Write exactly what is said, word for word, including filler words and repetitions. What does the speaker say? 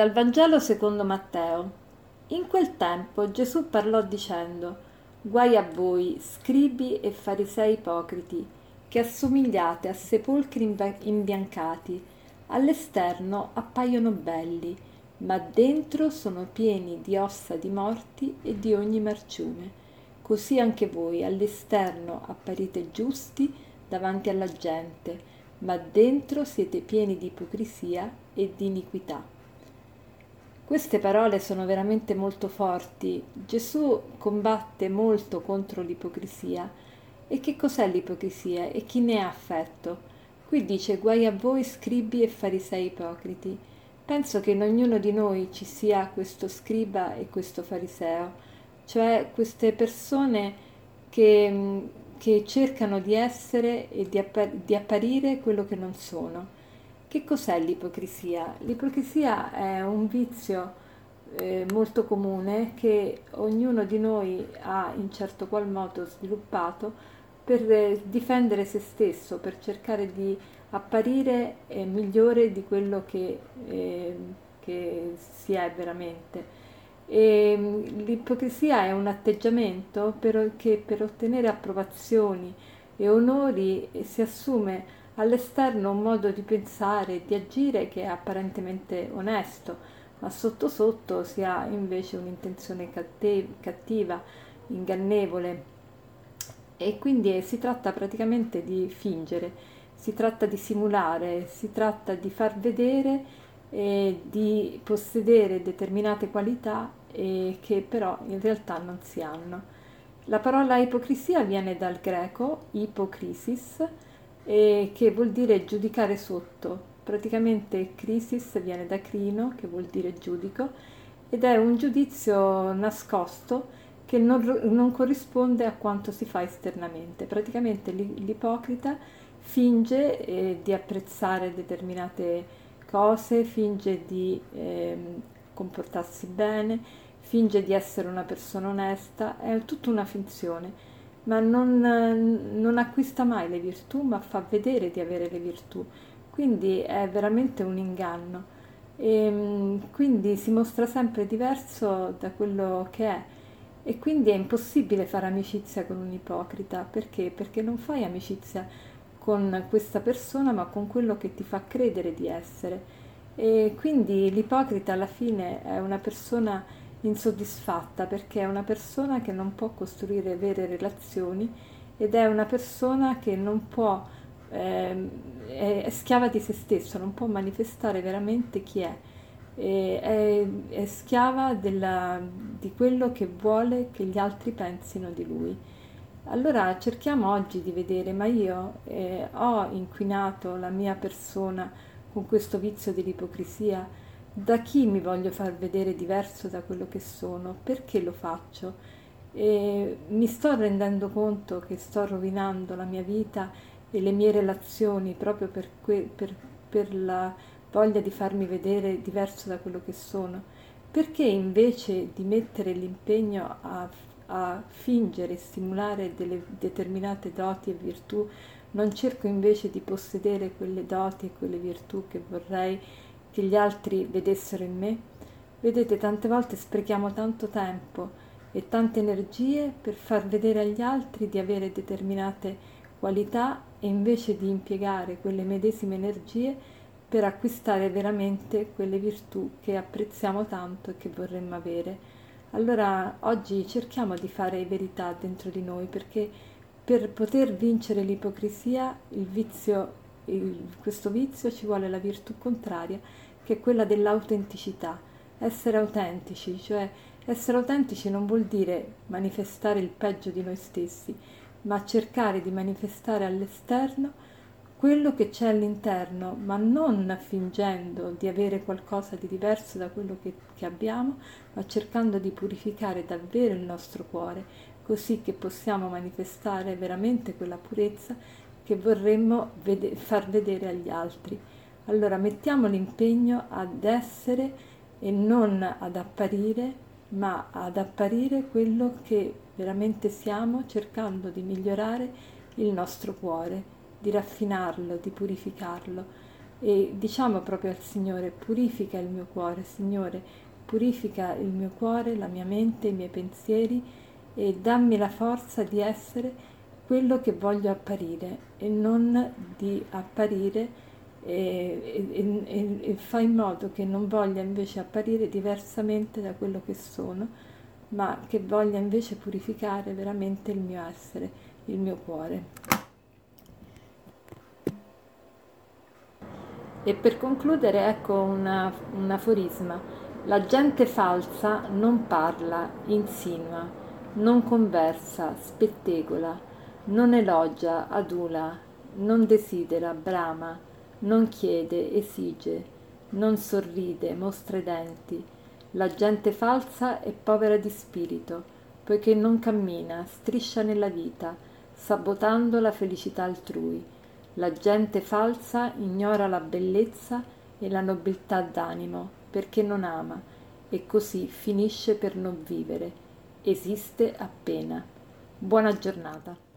Dal Vangelo secondo Matteo. In quel tempo Gesù parlò dicendo: guai a voi, scribi e farisei ipocriti, che assomigliate a sepolcri imbiancati. All'esterno appaiono belli, ma dentro sono pieni di ossa di morti e di ogni marciume. Così anche voi all'esterno apparite giusti davanti alla gente, ma dentro siete pieni di ipocrisia e di iniquità. Queste parole sono veramente molto forti. Gesù combatte molto contro l'ipocrisia. E che cos'è l'ipocrisia e chi ne ha affetto? Qui dice: guai a voi scribi e farisei ipocriti. Penso che in ognuno di noi ci sia questo scriba e questo fariseo, cioè queste persone che, che cercano di essere e di, appar- di apparire quello che non sono. Che cos'è l'ipocrisia? L'ipocrisia è un vizio eh, molto comune che ognuno di noi ha in certo qual modo sviluppato per eh, difendere se stesso, per cercare di apparire eh, migliore di quello che, eh, che si è veramente. E, l'ipocrisia è un atteggiamento per, che per ottenere approvazioni e onori si assume all'esterno un modo di pensare e di agire che è apparentemente onesto, ma sotto sotto si ha invece un'intenzione cattiva, ingannevole, e quindi si tratta praticamente di fingere, si tratta di simulare, si tratta di far vedere e di possedere determinate qualità e che però in realtà non si hanno. La parola ipocrisia viene dal greco ipocrisis, e che vuol dire giudicare sotto. Praticamente crisis viene da crino, che vuol dire giudico, ed è un giudizio nascosto che non, non corrisponde a quanto si fa esternamente. Praticamente l'ipocrita finge eh, di apprezzare determinate cose, finge di eh, comportarsi bene, finge di essere una persona onesta, è tutta una finzione, ma non, non acquista mai le virtù, ma fa vedere di avere le virtù, quindi è veramente un inganno, e quindi si mostra sempre diverso da quello che è, e quindi è impossibile fare amicizia con un ipocrita. Perché? Perché non fai amicizia con questa persona, ma con quello che ti fa credere di essere, e quindi l'ipocrita alla fine è una persona insoddisfatta, perché è una persona che non può costruire vere relazioni ed è una persona che non può, eh, è schiava di se stesso, non può manifestare veramente chi è, e, è, è schiava della, di quello che vuole che gli altri pensino di lui. Allora cerchiamo oggi di vedere: ma io eh, ho inquinato la mia persona con questo vizio dell'ipocrisia? Da chi mi voglio far vedere diverso da quello che sono? Perché lo faccio? E mi sto rendendo conto che sto rovinando la mia vita e le mie relazioni proprio per, que- per, per la voglia di farmi vedere diverso da quello che sono? Perché invece di mettere l'impegno a, a fingere e stimolare delle determinate doti e virtù, non cerco invece di possedere quelle doti e quelle virtù che vorrei che gli altri vedessero in me? Vedete, tante volte sprechiamo tanto tempo e tante energie per far vedere agli altri di avere determinate qualità, e invece di impiegare quelle medesime energie per acquistare veramente quelle virtù che apprezziamo tanto e che vorremmo avere. Allora oggi cerchiamo di fare verità dentro di noi, perché per poter vincere l'ipocrisia, il vizio Il, questo vizio, ci vuole la virtù contraria, che è quella dell'autenticità. Essere autentici, cioè essere autentici non vuol dire manifestare il peggio di noi stessi, ma cercare di manifestare all'esterno quello che c'è all'interno, ma non fingendo di avere qualcosa di diverso da quello che, che abbiamo, ma cercando di purificare davvero il nostro cuore, così che possiamo manifestare veramente quella purezza che vorremmo vede- far vedere agli altri. Allora mettiamo l'impegno ad essere e non ad apparire, ma ad apparire quello che veramente siamo, cercando di migliorare il nostro cuore, di raffinarlo, di purificarlo, e diciamo proprio al Signore: purifica il mio cuore, Signore, purifica il mio cuore, la mia mente, i miei pensieri, e dammi la forza di essere quello che voglio apparire e non di apparire, e, e, e, e fai in modo che non voglia invece apparire diversamente da quello che sono, ma che voglia invece purificare veramente il mio essere, il mio cuore. E per concludere, ecco una, un aforisma: la gente falsa non parla, insinua, non conversa, spettegola, non elogia, adula, non desidera, brama, non chiede, esige, non sorride, mostra i denti. La gente falsa è povera di spirito, poiché non cammina, striscia nella vita, sabotando la felicità altrui. La gente falsa ignora la bellezza e la nobiltà d'animo perché non ama, e così finisce per non vivere, esiste appena. Buona giornata.